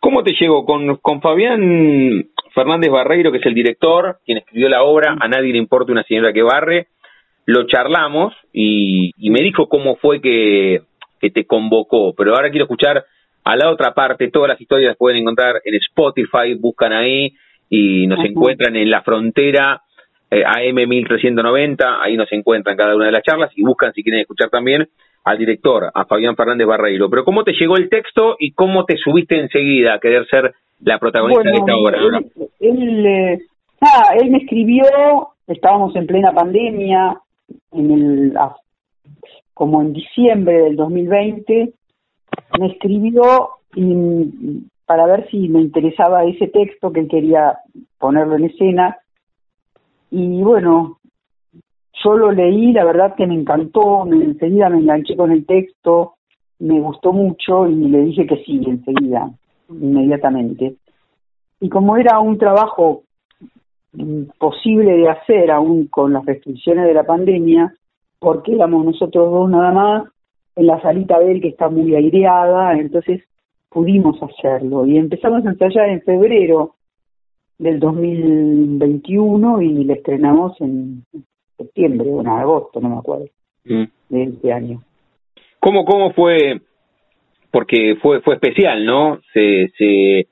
¿Cómo te llegó? Con Fabián Fernández Barreiro, que es el director, quien escribió la obra A nadie le importa una señora que barre, lo charlamos y me dijo cómo fue que te convocó, pero ahora quiero escuchar a la otra parte. Todas las historias las pueden encontrar en Spotify, buscan ahí y nos encuentran en La Frontera, AM 1390, ahí nos encuentran cada una de las charlas y buscan si quieren escuchar también al director, a Fabián Fernández Barreiro. Pero ¿cómo te llegó el texto y cómo te subiste enseguida a querer ser la protagonista de esta obra? Él me escribió, estábamos en plena pandemia, como en diciembre del 2020, me escribió y para ver si me interesaba ese texto que él quería ponerlo en escena. Y bueno, yo lo leí, la verdad que me encantó, enseguida me enganché con el texto, me gustó mucho y le dije que sí, enseguida, inmediatamente. Y como era un trabajo imposible de hacer aún con las restricciones de la pandemia, porque éramos nosotros dos nada más, en la salita de él que está muy aireada, entonces pudimos hacerlo. Y empezamos a ensayar en febrero del 2021 y le estrenamos en septiembre, o en agosto, no me acuerdo, de este año. ¿Cómo fue? Porque fue especial, ¿no? Se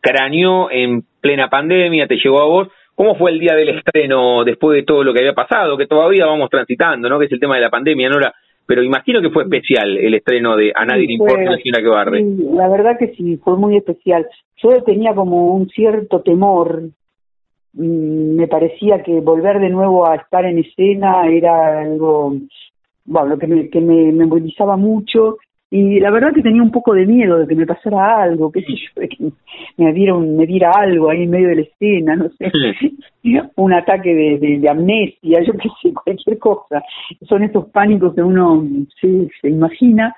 craneó en plena pandemia, te llegó a vos. ¿Cómo fue el día del estreno después de todo lo que había pasado? Que todavía vamos transitando, ¿no? Que es el tema de la pandemia, Nora. Pero imagino que fue especial el estreno de A nadie le importa una señora que barre. La verdad que sí, fue muy especial. Yo tenía como un cierto temor. Me parecía que volver de nuevo a estar en escena era algo, bueno, que me movilizaba mucho. Y la verdad que tenía un poco de miedo de que me pasara algo, qué sé yo, de que me diera algo ahí en medio de la escena, no sé, un ataque de amnesia, yo qué sé, cualquier cosa. Son estos pánicos que uno se imagina.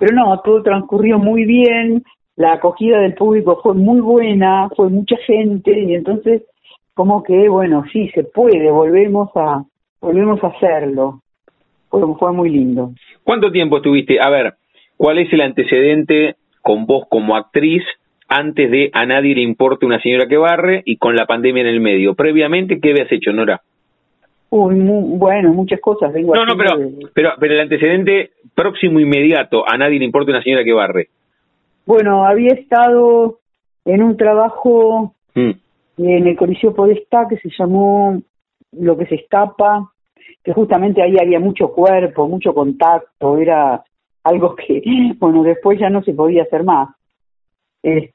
Pero no, todo transcurrió muy bien, la acogida del público fue muy buena, fue mucha gente, y entonces como que, bueno, sí, se puede, volvemos a hacerlo. Fue muy lindo. ¿Cuánto tiempo estuviste? A ver, ¿cuál es el antecedente con vos como actriz antes de A nadie le importa una señora que barre y con la pandemia en el medio? Previamente, ¿qué habías hecho, Nora? Bueno, muchas cosas. Pero el antecedente próximo inmediato, A nadie le importa una señora que barre. Bueno, había estado en un trabajo en el Coliseo Podestá que se llamó Lo que se escapa, que justamente ahí había mucho cuerpo, mucho contacto, era algo que, bueno, después ya no se podía hacer más. Y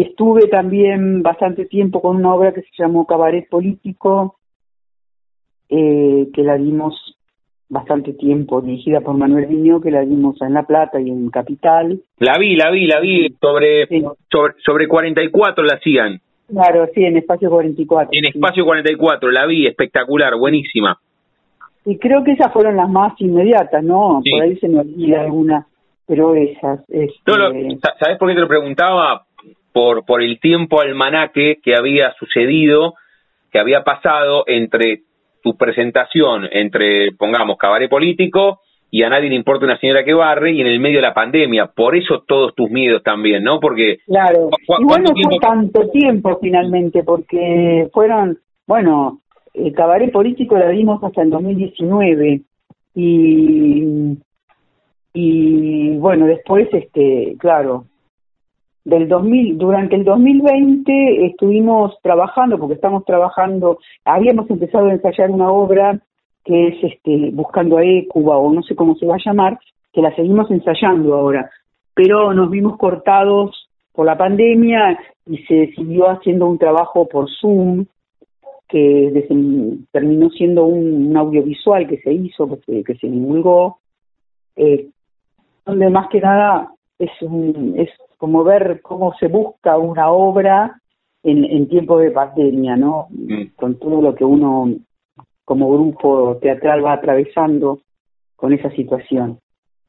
estuve también bastante tiempo con una obra que se llamó Cabaret Político, que la dimos bastante tiempo, dirigida por Manuel Acuña, que la dimos en La Plata y en Capital. La vi, sobre 44 la hacían. Claro, sí, en Espacio 44. En Espacio 44, la vi, espectacular, buenísima. Y creo que esas fueron las más inmediatas, ¿no? Sí. Por ahí se me olvida alguna, pero esas... ¿Sabés por qué te lo preguntaba? Por el tiempo almanaque que había sucedido, que había pasado entre tu presentación, entre, pongamos, Cabaret Político y A nadie le importa una señora que barre, y en el medio de la pandemia, por eso todos tus miedos también, ¿no? Porque... Claro, igual no fue tanto tiempo finalmente, porque fueron, bueno, el Cabaret Político la dimos hasta el 2019, y bueno, después, claro, durante el 2020 estuvimos trabajando, porque estamos trabajando, habíamos empezado a ensayar una obra, que es Buscando a Écuba, o no sé cómo se va a llamar, que la seguimos ensayando ahora, pero nos vimos cortados por la pandemia y se siguió haciendo un trabajo por Zoom, que terminó siendo un audiovisual que se hizo, que se divulgó, donde más que nada es como ver cómo se busca una obra en tiempos de pandemia, ¿no? Con todo lo que uno... como grupo teatral va atravesando con esa situación.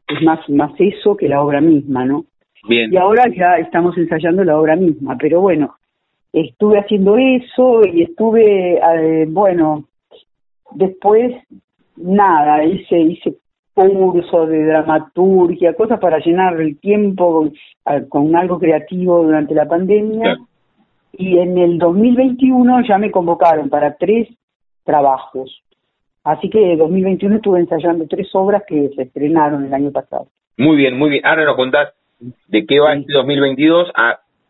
Es más eso que la obra misma, ¿no? Bien. Y ahora ya estamos ensayando la obra misma, pero bueno, estuve haciendo eso y estuve, bueno, después nada, hice curso de dramaturgia, cosas para llenar el tiempo con algo creativo durante la pandemia. Claro. Y en el 2021 ya me convocaron para 3 trabajos. Así que en 2021 estuve ensayando 3 obras que se estrenaron el año pasado. Muy bien, muy bien. Ahora nos contás de qué va este 2022.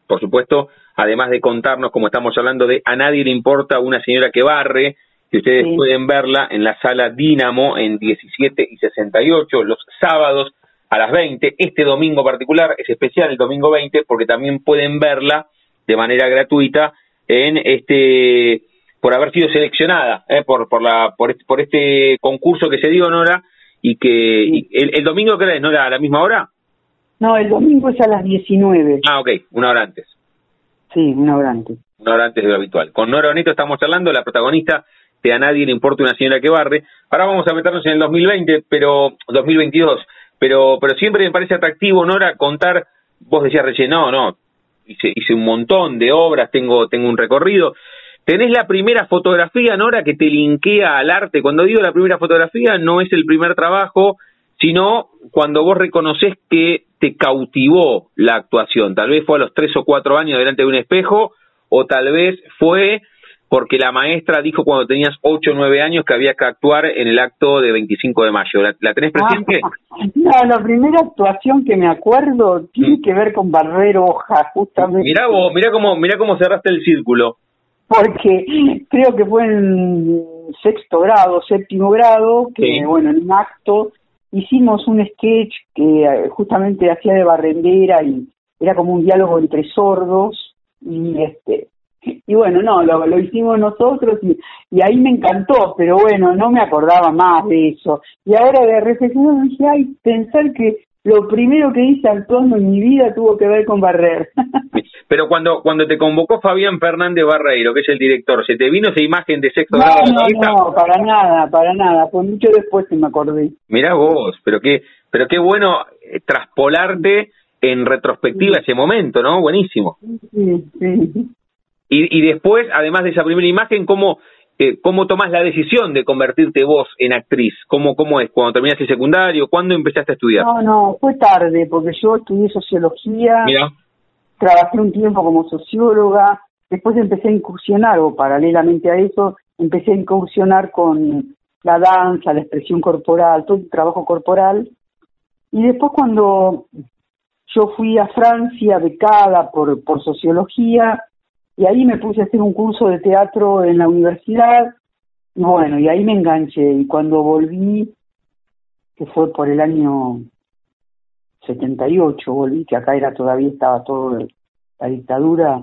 Por supuesto, además de contarnos, como estamos hablando, de A nadie le importa una señora que barre, que ustedes pueden verla en la sala Dinamo en 17 y 68, los sábados a las 20. Este domingo particular es especial, el domingo 20, porque también pueden verla de manera gratuita en por haber sido seleccionada por este concurso que se dio, Nora, y que el domingo, ¿qué es, Nora? ¿A la misma hora? No, el domingo es a las 19. Ah, ok, una hora antes. Sí, una hora antes. Una hora antes de lo habitual. Con Nora Oneto estamos hablando, la protagonista de A nadie le importa una señora que barre. Ahora vamos a meternos en el 2020, pero 2022. Pero siempre me parece atractivo, Nora, contar. Vos decías recién, hice un montón de obras, tengo un recorrido. ¿Tenés la primera fotografía, Nora, que te linkea al arte? Cuando digo la primera fotografía, no es el primer trabajo, sino cuando vos reconocés que te cautivó la actuación. Tal vez fue a los 3 o 4 años delante de un espejo, o tal vez fue porque la maestra dijo cuando tenías 8 o 9 años que había que actuar en el acto de 25 de mayo. ¿La tenés presente? No, la primera actuación que me acuerdo tiene que ver con barrer hojas, justamente. Mirá vos, mirá cómo cerraste el círculo. Porque creo que fue en 6º grado, 7º grado, que sí. Bueno, en un acto hicimos un sketch que justamente hacía de barrendera y era como un diálogo entre sordos y bueno, lo hicimos nosotros y ahí me encantó, pero bueno, no me acordaba más de eso. Y ahora de reflexión dije, ay, pensar que lo primero que hice actuando en mi vida tuvo que ver con barrer. Pero cuando te convocó Fabián Fernández Barreiro, que es el director, ¿se te vino esa imagen de 6º grado? No, para nada, pues mucho después que me acordé. Mirá vos, pero qué bueno traspolarte en retrospectiva ese momento, ¿no? Buenísimo. Sí, sí. Y después, además de esa primera imagen, ¿cómo tomás la decisión de convertirte vos en actriz? ¿Cómo es? ¿Cuando terminaste el secundario? ¿Cuándo empezaste a estudiar? No, fue tarde, porque yo estudié sociología. Mirá. Trabajé un tiempo como socióloga, después empecé a incursionar, o paralelamente a eso, empecé a incursionar con la danza, la expresión corporal, todo el trabajo corporal. Y después cuando yo fui a Francia, becada por sociología, y ahí me puse a hacer un curso de teatro en la universidad, y bueno, y ahí me enganché, y cuando volví, que fue por el año 78, volví, que acá estaba toda la dictadura,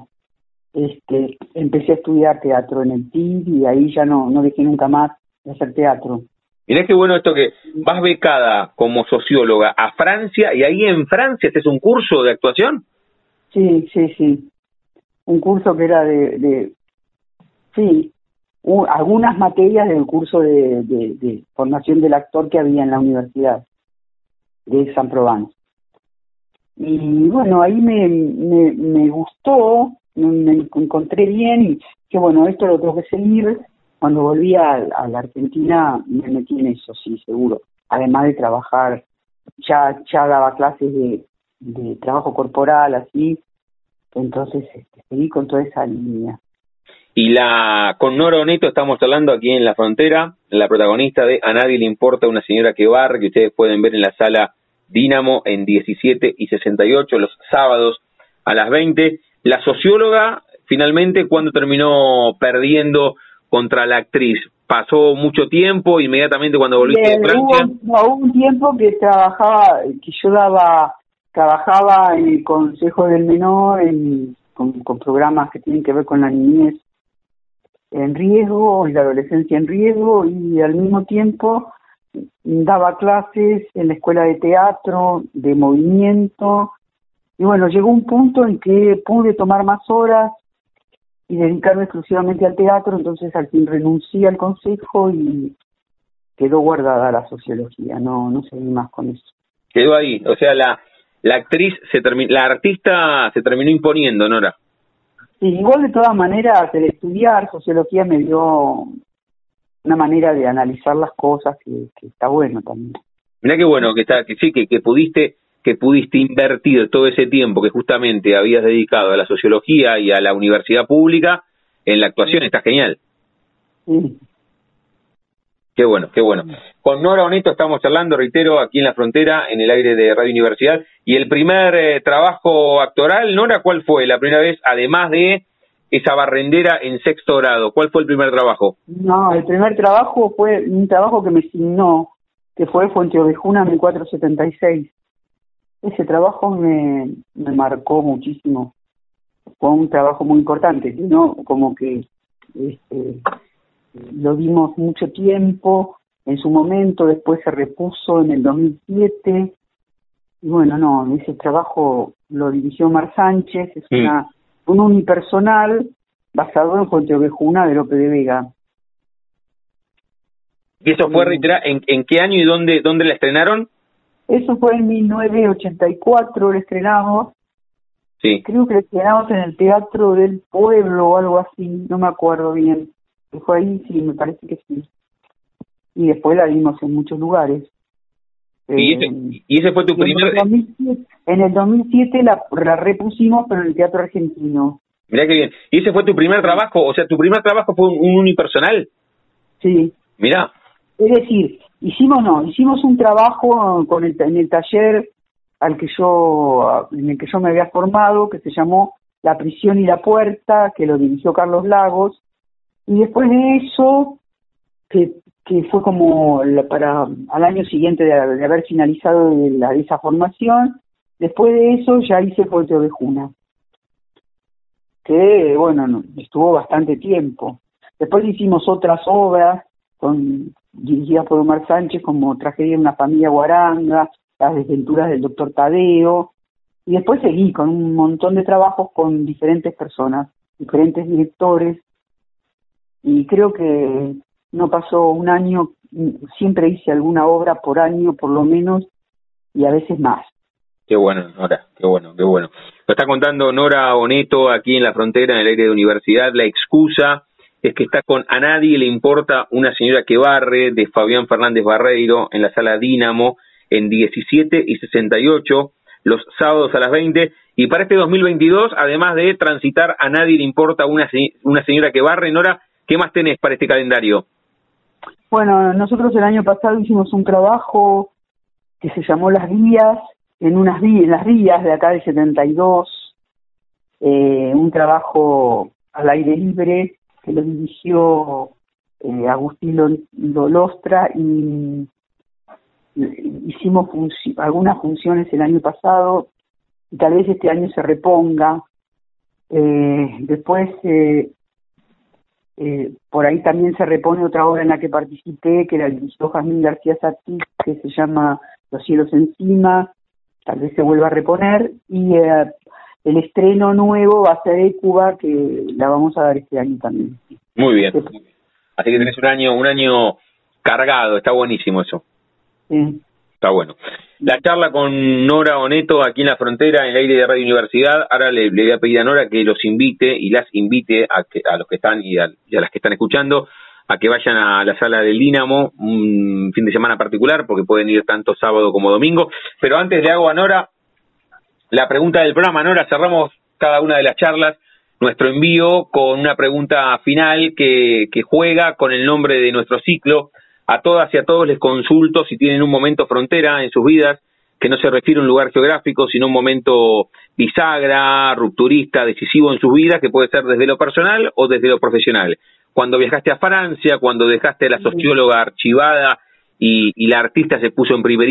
empecé a estudiar teatro en el TID, y ahí ya no dejé nunca más de hacer teatro. Mirá qué bueno esto, que vas becada como socióloga a Francia, y ahí en Francia, ¿te es un curso de actuación? Sí. Un curso que era algunas materias del curso de formación del actor que había en la Universidad de Saint-Provence. Y bueno, ahí me gustó, me encontré bien, y que bueno, esto lo tengo que seguir. Cuando volví a la Argentina me metí en eso, sí, seguro. Además de trabajar, ya daba clases de trabajo corporal, así. Entonces seguí con toda esa línea. Y con Nora Oneto estamos hablando aquí en La Frontera, la protagonista de A nadie le importa una señora que barre, que ustedes pueden ver en la sala Dinamo en 17 y 68, los sábados a las 20. La socióloga, finalmente, cuando terminó perdiendo contra la actriz, pasó mucho tiempo, inmediatamente cuando volviste de Francia. Hubo un tiempo que Trabajaba en el Consejo del Menor, con programas que tienen que ver con la niñez en riesgo y la adolescencia en riesgo, y al mismo tiempo daba clases en la escuela de teatro, de movimiento, y bueno, llegó un punto en que pude tomar más horas y dedicarme exclusivamente al teatro, entonces al fin renuncié al Consejo y quedó guardada la sociología, no seguí más con eso. Quedó ahí, o sea, la artista se terminó imponiendo, Nora. Sí, igual de todas maneras, el estudiar sociología me dio una manera de analizar las cosas que está bueno también. Mirá qué bueno que pudiste invertir todo ese tiempo que justamente habías dedicado a la sociología y a la universidad pública en la actuación, está genial. Sí. Qué bueno. Con Nora Oneto estamos charlando, reitero, aquí en La Frontera, en el aire de Radio Universidad. Y el primer trabajo actoral, Nora, ¿cuál fue? La primera vez, además de esa barrendera en 6º grado, ¿cuál fue el primer trabajo? No, el primer trabajo fue un trabajo que me signó, que fue Fuente Ovejuna 1476. Ese trabajo me marcó muchísimo. Fue un trabajo muy importante, ¿no? Como que... lo dimos mucho tiempo en su momento, después se repuso en el 2007 Y bueno, no, ese trabajo lo dirigió Omar Sánchez, es un unipersonal basado en Fuente Ovejuna de Lope de Vega. ¿Y eso fue, reiterar, en qué año y dónde la estrenaron? Eso fue en 1984, la estrenamos. Sí. Creo que la estrenamos en el Teatro del Pueblo o algo así, no me acuerdo bien. Fue ahí, sí, me parece que sí. Y después la vimos en muchos lugares. ¿Y ese fue tu primer...? En el 2007 la repusimos, pero en el Teatro Argentino. Mirá qué bien. ¿Y ese fue tu primer trabajo? O sea, ¿tu primer trabajo fue un unipersonal? Sí. Mirá. Es decir, hicimos un trabajo en el taller en el que yo me había formado, que se llamó La Prisión y la Puerta, que lo dirigió Carlos Lagos. Y después de eso, que fue como para al año siguiente de haber finalizado esa formación, después de eso ya hice Fuente Ovejuna, que bueno, estuvo bastante tiempo. Después hicimos otras obras dirigidas por Omar Sánchez, como Tragedia de una familia guaranga, Las desventuras del doctor Tadeo, y después seguí con un montón de trabajos con diferentes personas, diferentes directores, y creo que no pasó un año, siempre hice alguna obra por año por lo menos, y a veces más. Qué bueno, Nora, qué bueno. Lo está contando Nora Oneto aquí en La Frontera, en el aire de Universidad. La excusa es que está con A nadie le importa una señora que barre, de Fabián Fernández Barreiro, en la sala Dinamo, en 17 y 68, los sábados a las 20. Y para este 2022, además de transitar A nadie le importa una señora que barre, Nora, ¿qué más tenés para este calendario? Bueno, nosotros el año pasado hicimos un trabajo que se llamó Las Rías, en Las Rías de acá del 72, un trabajo al aire libre que lo dirigió Agustín Lolostra, y hicimos algunas funciones el año pasado, y tal vez este año se reponga. Después por ahí también se repone otra obra en la que participé, que la dirigió Jazmín García Satí, que se llama Los cielos encima, tal vez se vuelva a reponer, y el estreno nuevo va a ser de Cuba, que la vamos a dar este año también. Muy bien, así que tenés un año cargado, está buenísimo eso. Sí. Está bueno. La charla con Nora Oneto aquí en La Frontera, en el aire de Radio Universidad. Ahora le voy a pedir a Nora que los invite y las invite a los que están y a las que están escuchando a que vayan a la sala del Dínamo un fin de semana particular, porque pueden ir tanto sábado como domingo. Pero antes le hago a Nora la pregunta del programa. Nora, cerramos cada una de las charlas, nuestro envío, con una pregunta final que juega con el nombre de nuestro ciclo. A todas y a todos les consulto si tienen un momento frontera en sus vidas, que no se refiere a un lugar geográfico, sino un momento bisagra, rupturista, decisivo en sus vidas, que puede ser desde lo personal o desde lo profesional. Cuando viajaste a Francia, cuando dejaste a la socióloga archivada y la artista se puso en primer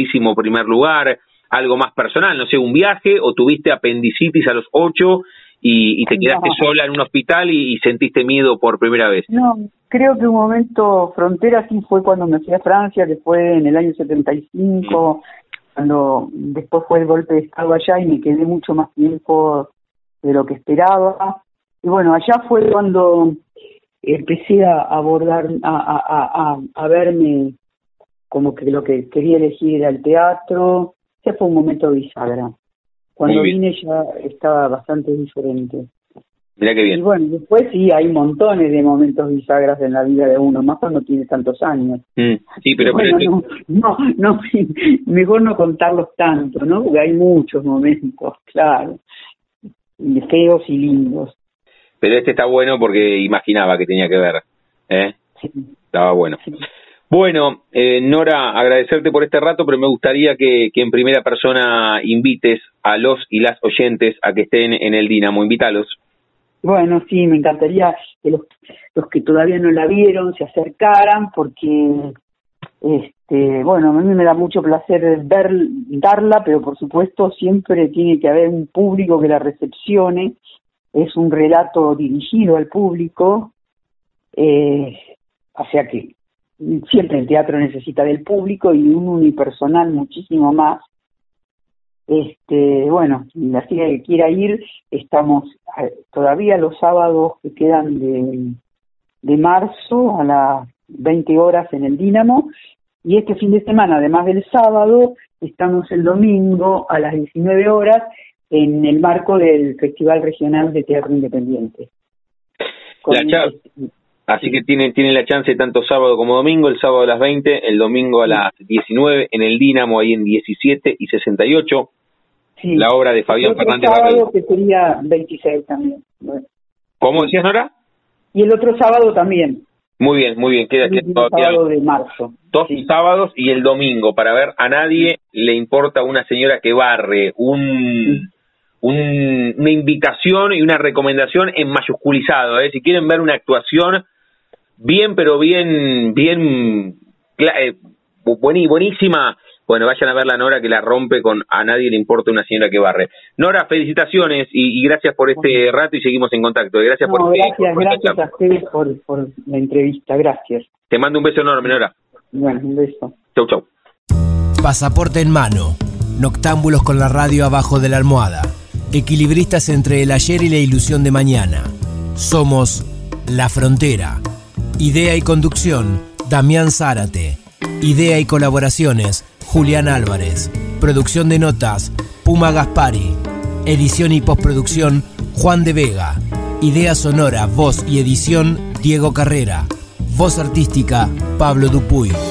lugar, algo más personal, no sé, un viaje, o tuviste apendicitis a los 8 y te quedaste sola en un hospital y sentiste miedo por primera vez. No. Creo que un momento frontera sí fue cuando me fui a Francia, que fue en el año 75, cuando después fue el golpe de Estado allá y me quedé mucho más tiempo de lo que esperaba. Y bueno, allá fue cuando empecé a abordar, a verme como que lo que quería elegir era el teatro. Ese fue un momento bisagra. Cuando vine ya estaba bastante diferente. Mirá qué bien. Y bueno, después sí, hay montones de momentos bisagras en la vida de uno, más cuando tiene tantos años. Sí, pero bueno, no, mejor no contarlos tanto, ¿no? Porque hay muchos momentos, claro, feos y lindos. Pero este está bueno porque imaginaba que tenía que ver, ¿eh? Sí. Estaba bueno. Sí. Bueno, Nora, agradecerte por este rato, pero me gustaría que en primera persona invites a los y las oyentes a que estén en el Dínamo. Invítalos. Bueno, sí, me encantaría que los que todavía no la vieron se acercaran, porque bueno, a mí me da mucho placer darla, pero por supuesto siempre tiene que haber un público que la recepcione. Es un relato dirigido al público, o sea que siempre el teatro necesita del público, y un unipersonal muchísimo más. Bueno, la chica que quiera ir, estamos todavía los sábados que quedan de marzo a las 20 horas en el Dinamo, y este fin de semana, además del sábado, estamos el domingo a las 19 horas en el marco del Festival Regional de Teatro Independiente. Así que tienen la chance tanto sábado como domingo, el sábado a las 20, el domingo a las 19, en el Dinamo, ahí en 17 y 68, sí. La obra de Fabián Fernández Barreiro. Que sería 26 también. Bueno. ¿Cómo decías, Nora? Y el otro sábado también. Muy bien, muy bien. Queda de marzo. Dos sábados y el domingo, para ver A nadie le importa una señora que barre, una invitación y una recomendación en mayúsculizado, si quieren ver una actuación... buenísima. Bueno, vayan a ver la Nora, que la rompe con A nadie le importa una señora que barre. Nora, felicitaciones y gracias por este rato, y seguimos en contacto. Gracias a ustedes por la entrevista, gracias. Te mando un beso enorme, Nora. Bueno, un beso. Chau, chau. Pasaporte en mano, noctámbulos con la radio abajo de la almohada, equilibristas entre el ayer y la ilusión de mañana. Somos La Frontera. Idea y conducción, Damián Zárate. Idea y colaboraciones, Julián Álvarez. Producción de notas, Puma Gaspari. Edición y postproducción, Juan de Vega. Idea sonora, voz y edición, Diego Carrera. Voz artística, Pablo Dupuy.